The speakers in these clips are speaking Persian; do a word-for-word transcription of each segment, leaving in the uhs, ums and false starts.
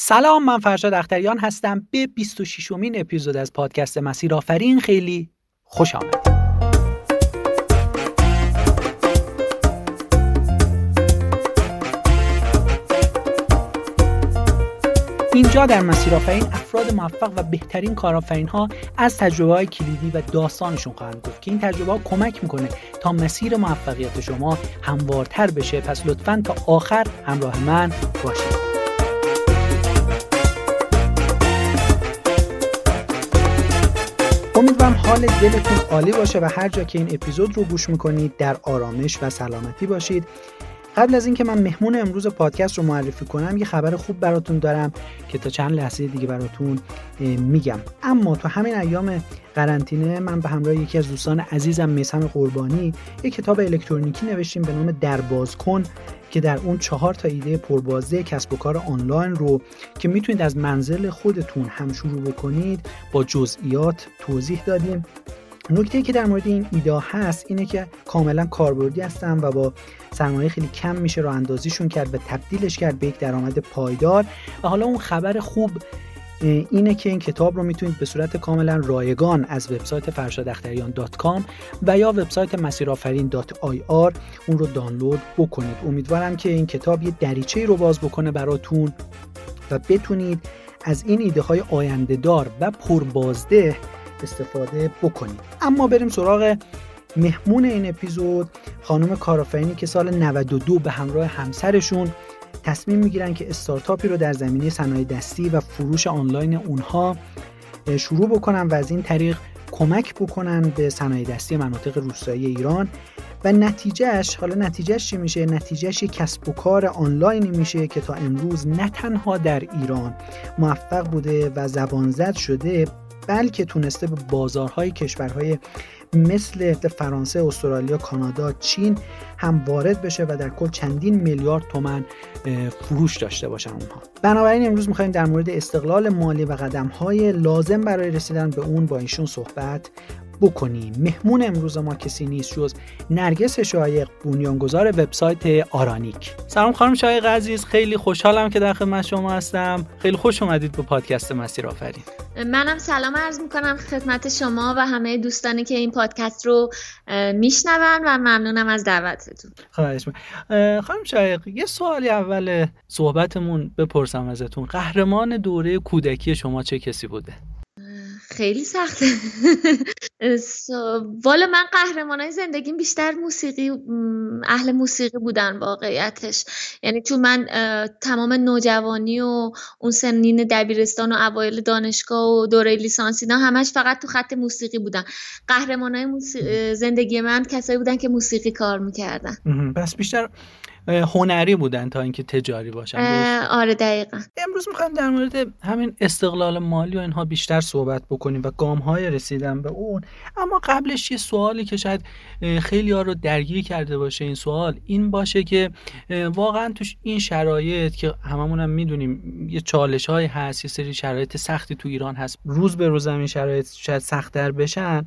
سلام، من فرشاد اخطریان هستم. به بیست و ششمین اپیزود از پادکست مسیر آفرین خیلی خوش آمد. اینجا در مسیرافرین افراد موفق و بهترین کارآفرین‌ها از تجربه‌های کلیدی و داستانشون خواهند گفت که این تجربه‌ها کمک می‌کنه تا مسیر موفقیت شما هموارتر بشه. پس لطفاً تا آخر همراه من باشید. امیدوارم حال دلتون عالی باشه و هر جا که این اپیزود رو گوش می‌کنید در آرامش و سلامتی باشید. قبل از اینکه من مهمون امروز پادکست رو معرفی کنم یه خبر خوب براتون دارم که تا چند لحظه دیگه براتون میگم. اما تو همین ایام قرنطینه من به همراه یکی از دوستان عزیزم میثم قربانی یک کتاب الکترونیکی نوشتیم به نام در باز کن که در اون چهار تا ایده پربازده کسب و کار آنلاین رو که میتونید از منزل خودتون هم شروع بکنید با جزئیات توضیح دادیم. نکته‌ای که در مورد این ایده هست اینه که کاملا کاربردی هستن و با سرمایه خیلی کم میشه راه اندازیشون کرد و تبدیلش کرد به یک درآمد پایدار. و حالا اون خبر خوب اینه که این کتاب رو میتونید به صورت کاملا رایگان از وبسایت فرشاد اخطریان دات کام و یا وبسایت مسیر آفرین دات آی آر اون رو دانلود بکنید. امیدوارم که این کتاب یه دریچه‌ای رو باز بکنه براتون و بتونید از این ایده‌های آینده‌دار و پربازده استفاده بکنید. اما بریم سراغ مهمون این اپیزود، خانم کارآفرینی که سال نود و دو به همراه همسرشون تصمیم میگیرن که استارتاپی رو در زمینه صنایع دستی و فروش آنلاین اونها شروع بکنن و از این طریق کمک بکنن به صنایع دستی مناطق روستایی ایران و نتیجهش حالا نتیجهش چی میشه؟ نتیجهش یک کسب و کار آنلاینی میشه که تا امروز نه تنها در ایران موفق بوده و زبانزد شده بلکه تونسته به بازارهای کشورهای مثل فرانسه، استرالیا، کانادا، چین هم وارد بشه و در کل چندین میلیارد تومان فروش داشته باشن اونها. بنابراین امروز می‌خوایم در مورد استقلال مالی و قدم‌های لازم برای رسیدن به اون با ایشون صحبت بکنیم. مهمون امروز ما کسی نیست جز نرگس شایق، بنیانگذار وبسایت آرانیک. سلام خانم شایق عزیز، خیلی خوشحالم که در خدمت شما هستم. خیلی خوش اومدید به پادکست مسیر آفرین. منم سلام عرض میکنم خدمت شما و همه دوستانی که این پادکست رو میشنون و ممنونم از دعوتتون. خواهش می‌کنم. خانم شایق، یه سوالی اول صحبتمون بپرسم ازتون. قهرمان دوره کودکی شما چه کسی بوده؟ خیلی سخته. والا من قهرمانای زندگیم بیشتر موسیقی، اهل موسیقی بودن واقعیتش. یعنی چون من تمام نوجوانی و اون سنین دبیرستان و اوایل دانشگاه و دوره لیسانس اینا همش فقط تو خط موسیقی بودن. قهرمانای موسیقی زندگی من کسایی بودن که موسیقی کار میکردن. بس بیشتر هنری بودن تا اینکه تجاری باشن. آره دقیقا. امروز میخوایم در مورد همین استقلال مالی و اینها بیشتر صحبت بکنیم و گام‌های رسیدن به اون. اما قبلش یه سوالی که شاید خیلی‌ها رو درگیر کرده باشه، این سوال این باشه که واقعا توش این شرایط که هممون هم میدونیم یه چالش‌هایی هست، یه سری شرایط سختی تو ایران هست، روز به روز این شرایط شاید سخت‌تر بشن،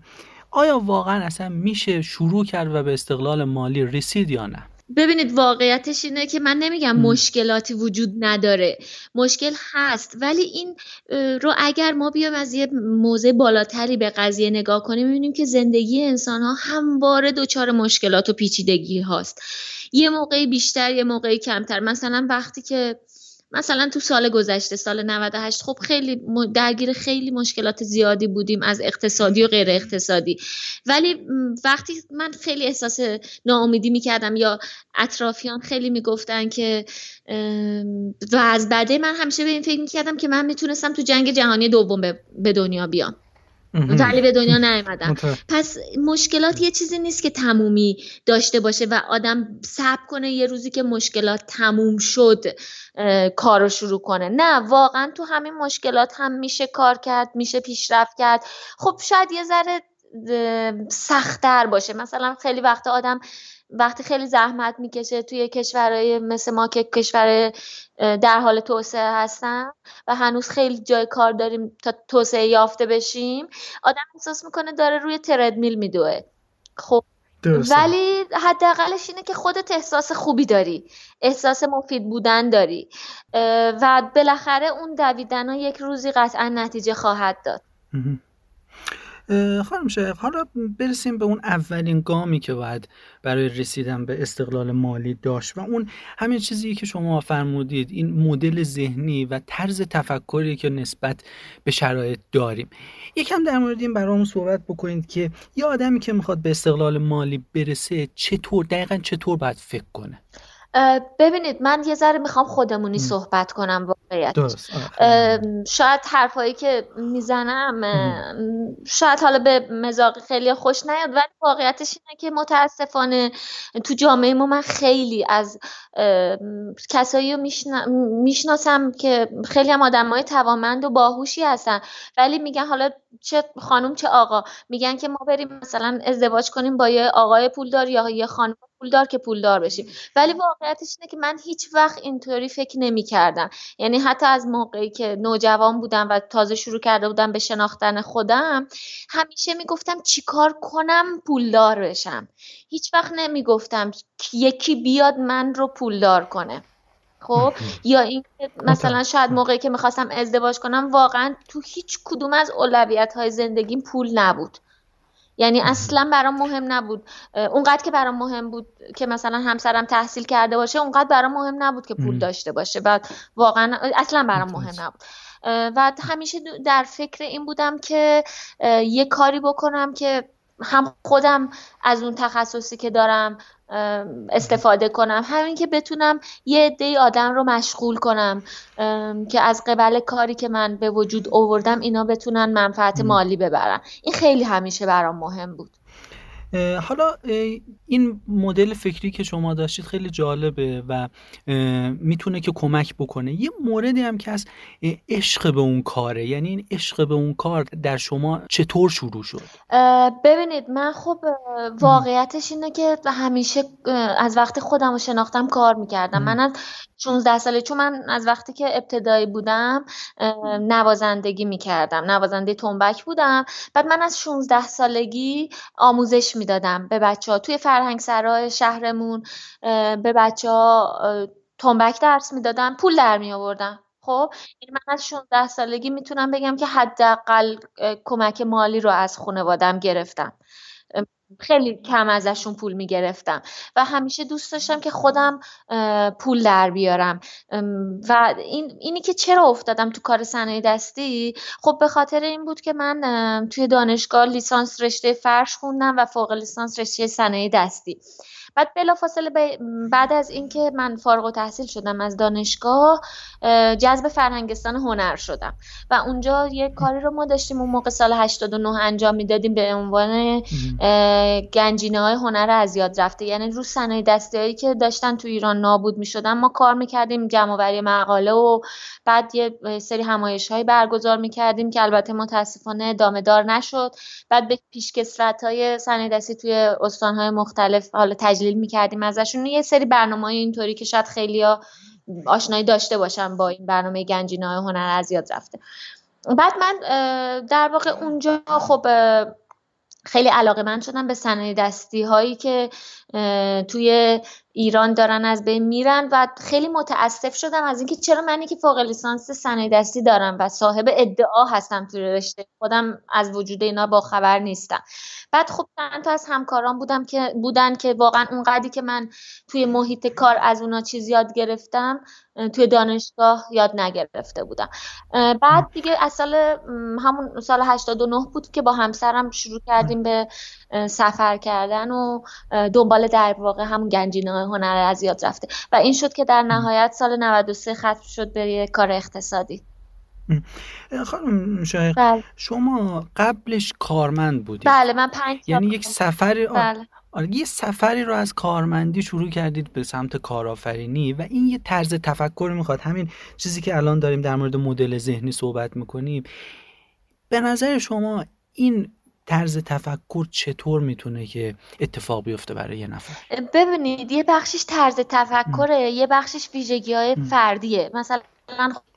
آیا واقعا اصلا میشه شروع کرد و به استقلال مالی رسید یا نه؟ ببینید واقعیتش اینه که من نمیگم مشکلاتی وجود نداره، مشکل هست، ولی این رو اگر ما بیایم از یه موضع بالاتری به قضیه نگاه کنیم میبینیم که زندگی انسان ها همواره دچار مشکلات و پیچیدگی هاست، یه موقعی بیشتر یه موقعی کمتر. مثلا وقتی که مثلا تو سال گذشته سال نود و هشت خب خیلی درگیر خیلی مشکلات زیادی بودیم از اقتصادی و غیر اقتصادی، ولی وقتی من خیلی احساس ناامیدی میکردم یا اطرافیان خیلی میگفتن که و از بعده من همیشه به این فکر میکردم که من میتونستم تو جنگ جهانی دوم به دنیا بیام ولی به دنیا نیومدم. پس مشکلات یه چیزی نیست که تمومی داشته باشه و آدم صبر کنه یه روزی که مشکلات تموم شد کارو شروع کنه. نه، واقعا تو همین مشکلات هم میشه کار کرد، میشه پیشرفت کرد. خب شاید یه ذره سخت‌تر باشه، مثلا خیلی وقت آدم وقتی خیلی زحمت میکشه توی کشورهای مثل ما که کشور در حال توسعه هستن و هنوز خیلی جای کار داریم تا توسعه یافته بشیم، آدم احساس میکنه داره روی تردمیل میدوه. خب درسته. ولی حداقلش اینه که خودت احساس خوبی داری، احساس مفید بودن داری و بالاخره اون دویدن ها یک روزی قطعا نتیجه خواهد داد. خانم شایق، حالا برسیم به اون اولین گامی که باید برای رسیدن به استقلال مالی داشت و اون همین چیزی که شما فرمودید، این مدل ذهنی و طرز تفکری که نسبت به شرایط داریم. یکم در مورد این برامون صحبت بکنید که یه آدمی که میخواد به استقلال مالی برسه چطور، دقیقاً چطور باید فکر کنه؟ ببینید، من یه ذره میخوام خودمونی صحبت کنم واقعیت. شاید حرفایی که میزنم شاید حالا به مزاق خیلی خوش نیاد، ولی واقعیتش اینه که متاسفانه تو جامعه ما من خیلی از کسایی رو میشناسم که خیلی هم آدمای توانمند و باهوشی هستن، ولی میگن حالا چه خانم چه آقا، میگن که ما بریم مثلا ازدواج کنیم با یه آقای پولدار یا یه خانم پولدار که پولدار بشیم. ولی واقعیتش اینه که من هیچ وقت اینطوری فکر نمی کردم. یعنی حتی از موقعی که نوجوان بودم و تازه شروع کرده بودم به شناختن خودم، همیشه می گفتم چیکار کنم پولدار بشم. هیچ وقت نمی گفتم یکی بیاد من رو پولدار کنه. خب یا این مثلا شاید موقعی که میخواستم ازدواج کنم واقعا تو هیچ کدوم از اولویت‌های زندگیم پول نبود. یعنی اصلا برام مهم نبود، اونقدر که برام مهم بود که مثلا همسرم تحصیل کرده باشه، اونقدر برام مهم نبود که پول داشته باشه. بعد واقعا اصلا برام مهم نبود و همیشه در فکر این بودم که یه کاری بکنم که هم خودم از اون تخصصی که دارم استفاده کنم، همین که بتونم یه عده آدم رو مشغول کنم که از قبل کاری که من به وجود آوردم اینا بتونن منفعت مالی ببرن. این خیلی همیشه برام مهم بود. حالا این مدل فکری که شما داشتید خیلی جالبه و میتونه که کمک بکنه. یه موردی هم که از عشق به اون کاره، یعنی این عشق به اون کار در شما چطور شروع شد؟ ببینید، من خب واقعیتش اینه که همیشه از وقت خودم رو شناختم کار میکردم. من از شانزده ساله، چون من از وقتی که ابتدایی بودم نوازندگی میکردم، نوازنده تنبک بودم. بعد من از شانزده سالگی آموزش میدادم به بچه ها توی فرهنگ سرای شهرمون، به بچه ها تنبک درس میدادم، پول در میآوردم. خب یعنی من از شانزده سالگی میتونم بگم که حداقل کمک مالی رو از خانواده‌ام گرفتم. خیلی کم ازشون پول میگرفتم و همیشه دوست داشتم که خودم پول در بیارم. و این اینی که چرا افتادم تو کار صنایع دستی، خب به خاطر این بود که من توی دانشگاه لیسانس رشته فرش خوندم و فوق لیسانس رشته صنایع دستی. بعد بلافاصله بعد از اینکه من فارغ التحصیل شدم از دانشگاه، جذب فرهنگستان هنر شدم و اونجا یه کاری رو ما داشتیم اون موقع سال هشتاد و نه انجام میدادیم به عنوان گنجینه‌های هنر از یاد رفته. یعنی رو صنایع دستی‌هایی که داشتن تو ایران نابود می‌شدن ما کار می‌کردیم، جمع‌آوری مقاله و بعد یه سری همایش‌های برگزار می‌کردیم که البته متأسفانه ادامه دار نشد. بعد به پیشکسوت‌های صنایع دستی توی استان‌های مختلف حالا تجلیل می‌کردیم ازشون. یه سری برنامه‌های اینطوری که شاید خیلی‌ها آشنایی داشته باشن با این برنامه گنجینه‌های هنر از یاد رفته. بعد من در واقع اونجا خب خیلی علاقه‌مند شدم به صنایع دستی هایی که توی ایران دارن از بین میرن و خیلی متاسف شدم از اینکه چرا منی که فوق لیسانس صنایع دستی دارم و صاحب ادعا هستم توی رشته خودم از وجود اینا باخبر نیستم. بعد خب چند تا از همکاران بودم که بودن که واقعا اونقدری که من توی محیط کار از اونا چیز یاد گرفتم توی دانشگاه یاد نگرفته بودم. بعد دیگه از سال همون سال هشتاد و نه بود که با همسرم شروع کردیم به سفر کردن و دنبال در واقع همون گنجینه‌های هنر از یاد رفته و این شد که در نهایت سال نود و سه ختم شد به کار اقتصادی. خانم شایق، بله. شما قبلش کارمند بودید؟ بله، من پنج یعنی یک سفر بله. آره، یه سفری رو از کارمندی شروع کردید به سمت کارآفرینی و این یه طرز تفکر میخواد. همین چیزی که الان داریم در مورد مدل ذهنی صحبت میکنیم، به نظر شما این طرز تفکر چطور میتونه که اتفاق بیفته برای یه نفر؟ ببینید، یه بخشش طرز تفکره، یه بخشش ویژگی‌های فردیه. مثلا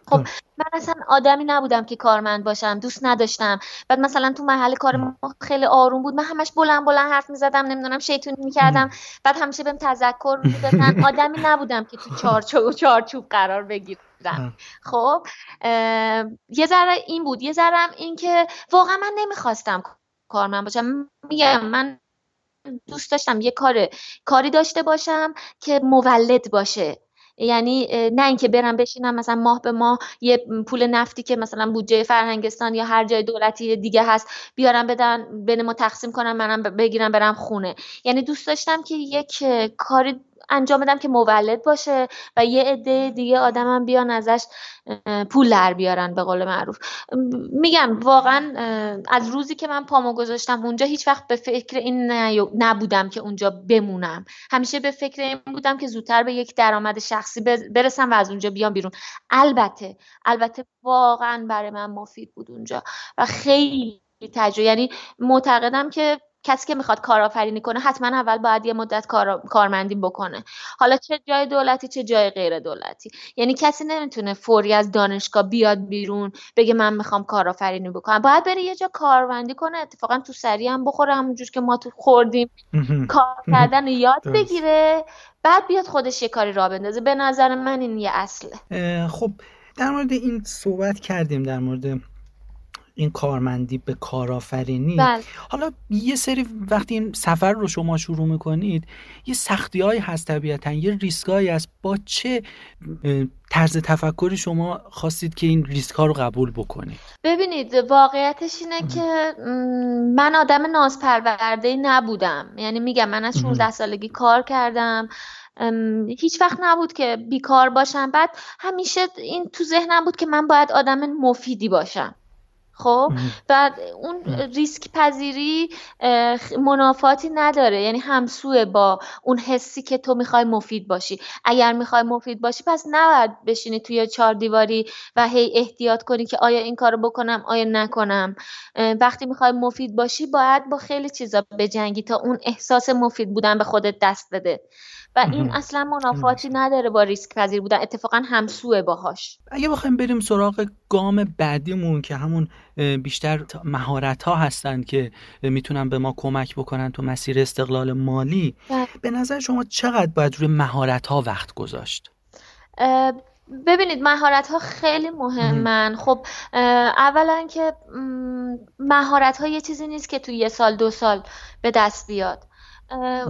خب من اصلا آدمی نبودم که کارمند باشم، دوست نداشتم. بعد مثلا تو محل کار ما خیلی آروم بود، من همش بلند بلند حرف میزدم، نمیدونم شیطونی میکردم، بعد همیشه بهم تذکر میدادن. آدمی نبودم که تو چارچوب چارچوب قرار بگیرم. خب یه ذره این بود، یه ذره هم این که واقعا من نمیخواستم کارمند باشم. میگم من دوست داشتم یه کار کاری داشته باشم که مولد باشه، یعنی نه اینکه برم بشینم مثلا ماه به ماه یه پول نفتی که مثلا بودجه فرهنگستان یا هر جای دولتی دیگه هست بیارم بدن بین ما تقسیم کنم منم بگیرم برم خونه. یعنی دوست داشتم که یک کاری انجام بدم که مولد باشه و یه عده دیگه آدمم بیان ازش پول در بیارن به قول معروف. میگم واقعا از روزی که من پامو گذاشتم اونجا هیچ وقت به فکر این نبودم که اونجا بمونم، همیشه به فکر این بودم که زودتر به یک درآمد شخصی برسم و از اونجا بیام بیرون. البته البته واقعا برای من مفید بود اونجا و خیلی تجربه، یعنی معتقدم که کسی که میخواد کارآفرینی کنه حتما اول باید یه مدت کار... کارمندی بکنه، حالا چه جای دولتی چه جای غیر دولتی. یعنی کسی نمیتونه فوری از دانشگاه بیاد بیرون بگه من میخوام کارآفرینی بکنم، باید بره یه جا کارمندی کنه، اتفاقا تو سری هم بخوره همونجور که ما تو خوردیم کار کردن یاد بگیره، بعد بیاد خودش یه کاری راه بندازه. به نظر من این یه اصله. خب در مورد این صحبت کردیم، در مورد این کارمندی به کارآفرینی. بله. حالا یه سری وقتی این سفر رو شما شروع میکنید یه سختی‌هایی هست طبیعتاً، یه ریسکایی هست. با چه طرز تفکری شما خواستید که این ریسک‌ها رو قبول بکنید؟ ببینید واقعیتش اینه ام. که من آدم نازپرورده‌ای نبودم، یعنی میگم من از شانزده سالگی کار کردم، هیچ وقت نبود که بیکار باشم. بعد همیشه این تو ذهنم بود که من باید آدم مفیدی باشم. خب بعد اون ریسک پذیری منافاتی نداره، یعنی همسوه با اون حسی که تو میخوای مفید باشی. اگر میخوای مفید باشی پس نباید بشینی توی چهار دیواری و هی احتیاط کنی که آیا این کارو بکنم آیا نکنم. وقتی میخوای مفید باشی باید با خیلی چیزا بجنگی تا اون احساس مفید بودن به خودت دست بده و این اصلا منافاتی نداره با ریسک پذیر بودن، اتفاقا همسوه باهاش. اگه بخوایم بریم سراغ گام بعدیمون که همون بیشتر مهارت‌ها هستن که میتونن به ما کمک بکنن تو مسیر استقلال مالی، ده. به نظر شما چقدر باید روی مهارت‌ها وقت گذاشت؟ اه... ببینید مهارت ها خیلی مهمن. خب اولا که مهارت ها یه چیزی نیست که توی یه سال دو سال به دست بیاد.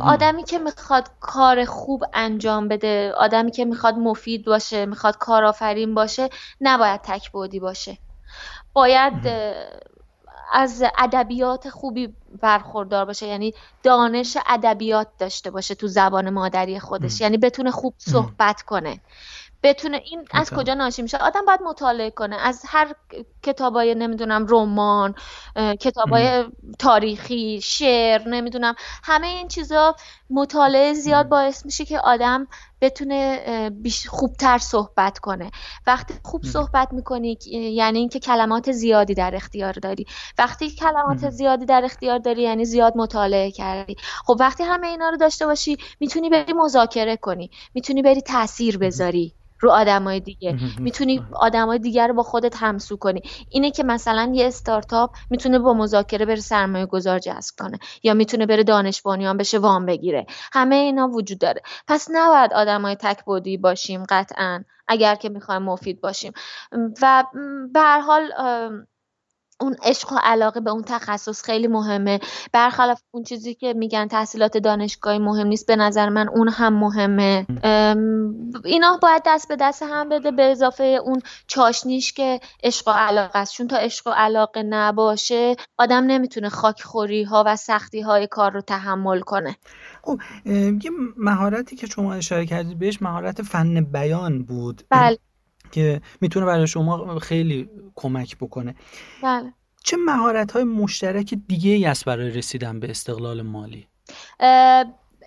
آدمی که میخواد کار خوب انجام بده، آدمی که میخواد مفید باشه، میخواد کارآفرین باشه، نباید تک‌بعدی باشه. باید از ادبیات خوبی برخوردار باشه، یعنی دانش ادبیات داشته باشه تو زبان مادری خودش، یعنی بتونه خوب صحبت کنه، بتونه این مطلع. از کجا ناشی میشه؟ آدم باید مطالعه کنه از هر کتابای نمیدونم رمان، کتابای تاریخی، شعر، نمیدونم همه این چیزا مطالعه زیاد باعث میشه که آدم بتونه خوبتر صحبت کنه. وقتی خوب صحبت میکنی یعنی اینکه کلمات زیادی در اختیار داری، وقتی کلمات زیادی در اختیار داری یعنی زیاد مطالعه کردی. خب وقتی همه اینا رو داشته باشی میتونی بری مذاکره کنی، میتونی بری تأثیر بذاری رو آدمای دیگه، میتونی آدمای دیگه رو با خودت همسو کنی. اینه که مثلا یه استارتاپ میتونه با مذاکره بره سرمایه گذار جذب کنه یا میتونه بره دانش بنیان بشه وام بگیره. همه اینا وجود داره. پس نباید آدمای تک‌بعدی باشیم قطعاً اگر که میخوایم مفید باشیم. و به هر حال اون عشق و علاقه به اون تخصص خیلی مهمه، برخلاف اون چیزی که میگن تحصیلات دانشگاهی مهم نیست. به نظر من اون هم مهمه. اینا باید دست به دست هم بده، به اضافه اون چاشنیش که عشق و علاقه است، چون تا عشق و علاقه نباشه آدم نمیتونه خاکخوری ها و سختی های کار رو تحمل کنه. خب یه مهارتی که شما اشاره کردید بهش مهارت فن بیان بود. بله که میتونه برای شما خیلی کمک بکنه. بله. چه مهارت‌های مشترک دیگه‌ای هست برای رسیدن به استقلال مالی؟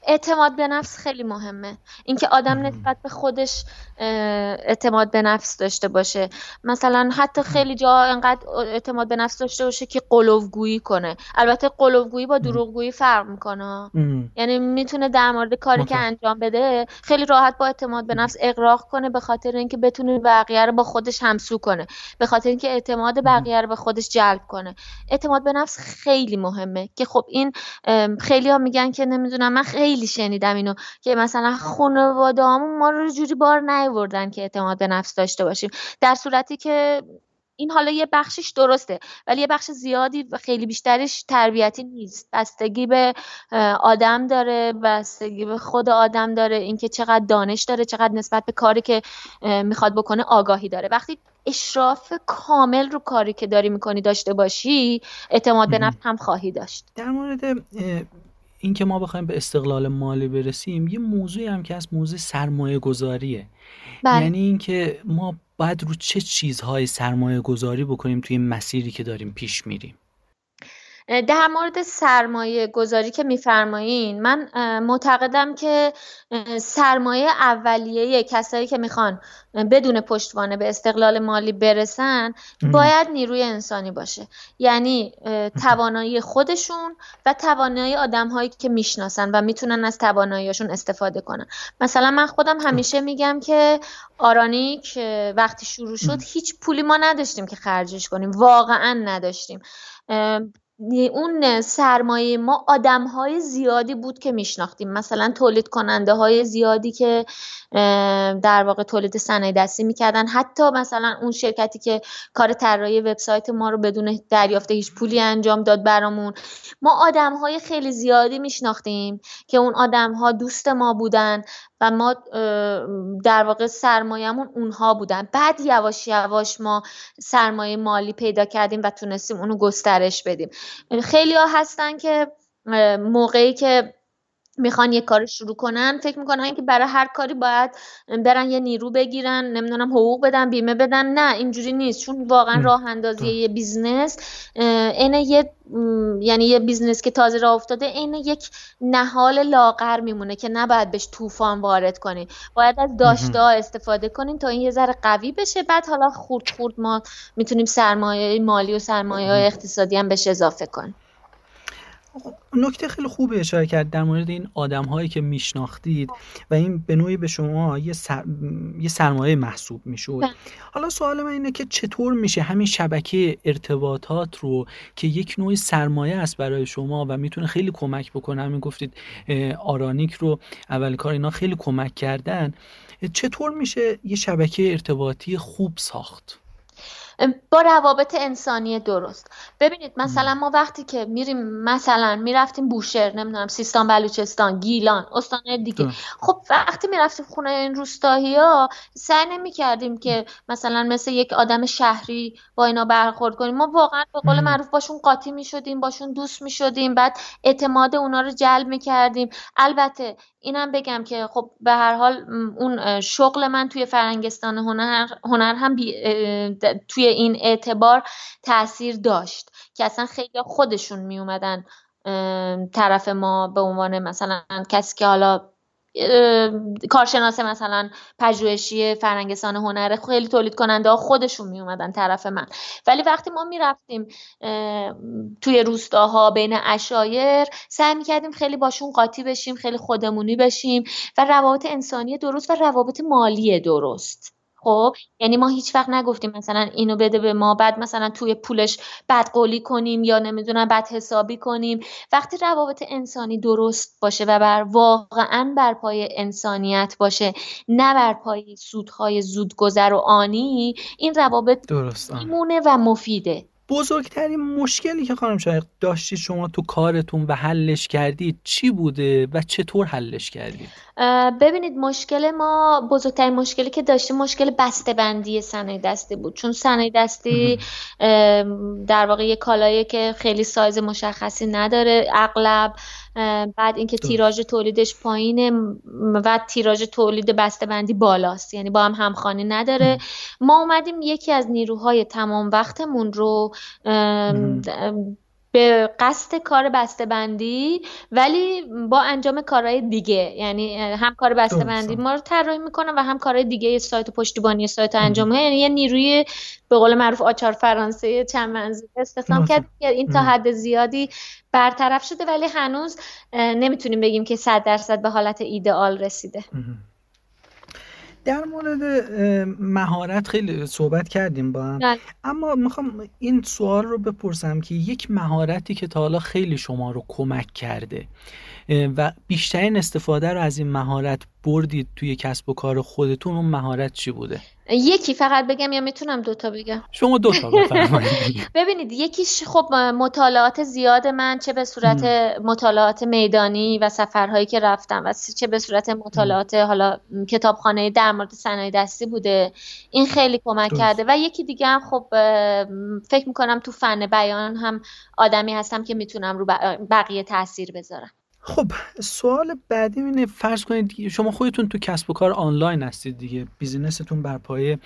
اعتماد به نفس خیلی مهمه. اینکه آدم نسبت به خودش اعتماد به نفس داشته باشه. مثلا حتی خیلی جا انقدر اعتماد به نفس داشته باشه که قلوفگویی کنه. البته قلوفگویی با دروغگویی فرق میکنه. یعنی میتونه در مورد کاری که انجام بده خیلی راحت با اعتماد به نفس اقراق کنه، به خاطر اینکه بتونه بقیه رو با خودش همسو کنه، به خاطر اینکه اعتماد بقیه رو به خودش جلب کنه. اعتماد به نفس خیلی مهمه که خب این خیلی‌ها میگن که نمیدونم، من خیلی شنیدم اینو که مثلا خانواده‌هامون ما رو جوری بار نیاوردن که اعتماد به نفس داشته باشیم، در صورتی که این حالا یه بخشش درسته، ولی یه بخش زیادی و خیلی بیشترش تربیتی نیست. بستگی به آدم داره، بستگی به خود آدم داره، اینکه چقدر دانش داره، چقدر نسبت به کاری که میخواد بکنه آگاهی داره. وقتی اشراف کامل رو کاری که داری میکنی داشته باشی، اعتماد به نفس هم خواهی داشت. در مورد اینکه ما بخوایم به استقلال مالی برسیم، یه موضوعی هم که از موضوع سرمایه گذاریه. بله. یعنی اینکه ما باید رو چه چیزهای سرمایه گذاری بکنیم توی مسیری که داریم پیش میریم؟ در مورد سرمایه گذاری که میفرمایین، من معتقدم که سرمایه اولیه کسایی که میخوان بدون پشتوانه به استقلال مالی برسن باید نیروی انسانی باشه. یعنی توانایی خودشون و توانایی آدم‌هایی که میشناسن و میتونن از تواناییشون استفاده کنن. مثلا من خودم همیشه میگم که آرانیک وقتی شروع شد هیچ پولی ما نداشتیم که خرجش کنیم، واقعا نداشتیم. اون سرمایه ما آدم‌های زیادی بود که میشناختیم، مثلا تولید کننده های زیادی که در واقع تولید صنایع دستی میکردن. حتی مثلا اون شرکتی که کار طراحی وبسایت ما رو بدون دریافت هیچ پولی انجام داد برامون، ما آدم‌های خیلی زیادی میشناختیم که اون آدم‌ها دوست ما بودن و ما در واقع سرمایه‌مون اونها بودن. بعد یواش یواش ما سرمایه مالی پیدا کردیم و تونستیم اونو گسترش بدیم. خیلی ها هستن که موقعی که میخوان یه کار شروع کنن فکر میکنن که برای هر کاری باید برن یه نیرو بگیرن، نمیدونم حقوق بدن، بیمه بدن. نه، اینجوری نیست، چون واقعا راه اندازی یه بیزنس عین یه یعنی یه بیزنس که تازه راه افتاده عین یک نهال لاغر میمونه که نباید بهش طوفان وارد کنی. باید از داشته‌ها استفاده کنین تا این یه ذره قوی بشه، بعد حالا خورد خورد ما میتونیم سرمایه مالی و سرمایه اقتصادی هم بهش اضافه کنیم. نکته خیلی خوبه اشاره کرد در مورد این آدم‌هایی که میشناختید و این به نوعی به شما یه, سر... یه سرمایه محسوب میشد. حالا سوال من اینه که چطور میشه همین شبکه ارتباطات رو که یک نوعی سرمایه است برای شما و میتونه خیلی کمک بکنه، همین گفتید آرانیک رو اول کار اینا خیلی کمک کردن، چطور میشه یه شبکه ارتباطی خوب ساخت؟ با روابط انسانی درست. ببینید مثلا ما وقتی که میریم مثلا میرفتیم بوشهر، نمیدونم سیستان بلوچستان، گیلان، استان‌های دیگه، خب وقتی میرفتیم خونه این روستایی‌ها سعی نمی‌کردیم که مثلا مثل یک آدم شهری با اینا برخورد کنیم. ما واقعا به قول معروف باشون قاطی می‌شدیم، باشون دوست می‌شدیم، بعد اعتماد اونا رو جلب می‌کردیم. البته اینم بگم که خب به هر حال اون شغل من توی فرنگستان هنر هنر هم بی، توی این اعتبار تأثیر داشت که اصلا خیلی خودشون می اومدن طرف ما به عنوان مثلا کسی که حالا کارشناس مثلا پژوهشی فرنگستان هنر، خیلی تولید کننده ها خودشون می اومدن طرف من. ولی وقتی ما می رفتیم توی روستاها بین عشایر سعی می کردیم خیلی باشون قاطی بشیم، خیلی خودمونی بشیم و روابط انسانی درست و روابط مالی درست. خب یعنی ما هیچ وقت نگفتیم مثلا اینو بده به ما، بعد مثلا توی پولش بدقولی کنیم یا نمیدونم بد حسابی کنیم. وقتی روابط انسانی درست باشه و بر واقعا بر پای انسانیت باشه، نه بر پای سودهای زودگذر و آنی، این روابط میمونه و مفیده. بزرگترین مشکلی که خانم شایق داشتید شما تو کارتون و حلش کردید چی بوده و چطور حلش کردید؟ ببینید مشکل ما، بزرگترین مشکلی که داشتیم مشکل بسته‌بندی صنایع دستی بود، چون صنایع دستی در واقع یه کالایی که خیلی سایز مشخصی نداره اغلب، بعد اینکه تیراژ تولیدش پایینه و تیراژ تولید بسته‌بندی بالاست، یعنی با هم همخوانی نداره. ما اومدیم یکی از نیروهای تمام وقتمون رو به قصد کار بسته‌بندی ولی با انجام کارهای دیگه، یعنی هم کار بسته‌بندی ما رو طراحی میکنن و هم کارهای دیگه سایت پشتیبانی سایت انجام میده، یعنی یه نیروی به قول معروف آچار فرانسه چند منظوره استخدام کرد که این تا حد زیادی برطرف شده، ولی هنوز نمیتونیم بگیم که صد درصد به حالت ایدئال رسیده. در مورد مهارت خیلی صحبت کردیم با هم، اما میخوام این سوال رو بپرسم که یک مهارتی که تا حالا خیلی شما رو کمک کرده و بیشترین استفاده رو از این مهارت بردید توی کسب و کار خودتون، اون مهارت چی بوده؟ یکی فقط بگم یا میتونم دوتا بگم؟ شما دوتا بفرمایید. ببینید یکیش خب مطالعات زیاد من، چه به صورت مطالعات میدانی و سفرهایی که رفتم و چه به صورت مطالعات حالا کتابخانه در مورد صنایع دستی بوده، این خیلی کمک دوست. کرده. و یکی دیگه هم خب فکر میکنم تو فن بیان هم آدمی هستم که میتونم رو بقیه تاثیر بذارم. خب سوال بعدی اینه، فرض کنید شما خودتون تو کسب و کار آنلاین هستید دیگه، بیزینستون بر پایه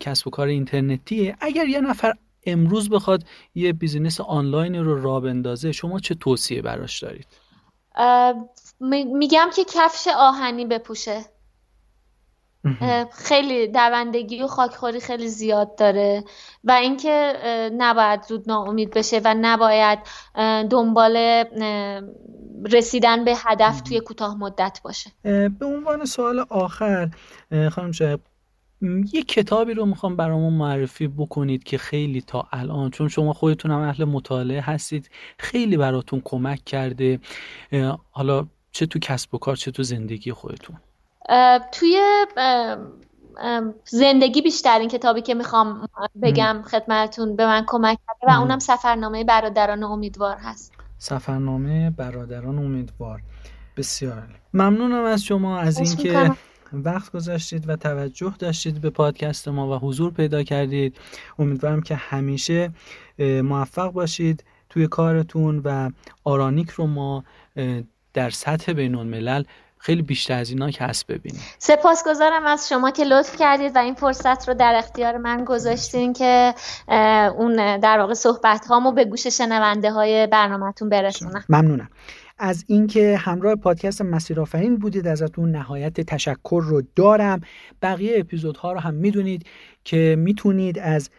کسب و کار اینترنتیه، اگر یه نفر امروز بخواد یه بیزینس آنلاین رو راه بندازه شما چه توصیه براش دارید؟ میگم که کفش آهنی بپوشه. خیلی دوندگی و خاکخوری خیلی زیاد داره و اینکه نباید زود ناامید بشه و نباید دنبال رسیدن به هدف توی کوتاه مدت باشه. به عنوان سوال آخر خانم شایق، یک کتابی رو میخوام برامون معرفی بکنید که خیلی تا الان، چون شما خودتون هم اهل مطالعه هستید، خیلی براتون کمک کرده، حالا چه تو کسب و کار چه تو زندگی خودتون؟ توی زندگی بیشترین کتابی که میخوام بگم خدمتتون به من کمک کرده و اونم سفرنامه برادران امیدوار هست. سفرنامه برادران امیدوار. بسیار ممنونم از شما از اینکه وقت گذاشتید و توجه داشتید به پادکست ما و حضور پیدا کردید. امیدوارم که همیشه موفق باشید توی کارتون و آرانیک رو ما در سطح بین الملل خیلی بیشتر از اینا که هست ببینیم. سپاسگزارم از شما که لطف کردید و این فرصت رو در اختیار من گذاشتین که اون در واقع صحبت هامو به گوش شنونده های برنامه‌تون برسونم. ممنونم از اینکه همراه پادکست مسیر آفرین بودید، ازتون نهایت تشکر رو دارم. بقیه اپیزودها رو هم میدونید که میتونید از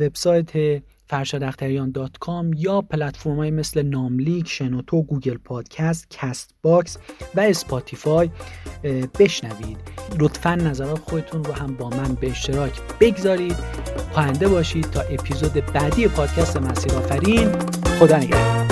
وبسایت فرشاد اخطریان دات کام یا پلتفرم‌های مثل ناملیک، شنوتو، گوگل پادکست، کست باکس و اسپاتیفای بشنوید. لطفاً نظرات خودتون رو هم با من به اشتراک بگذارید. پاینده باشید تا اپیزود بعدی پادکست مسیر آفرین. خدا نگهدار.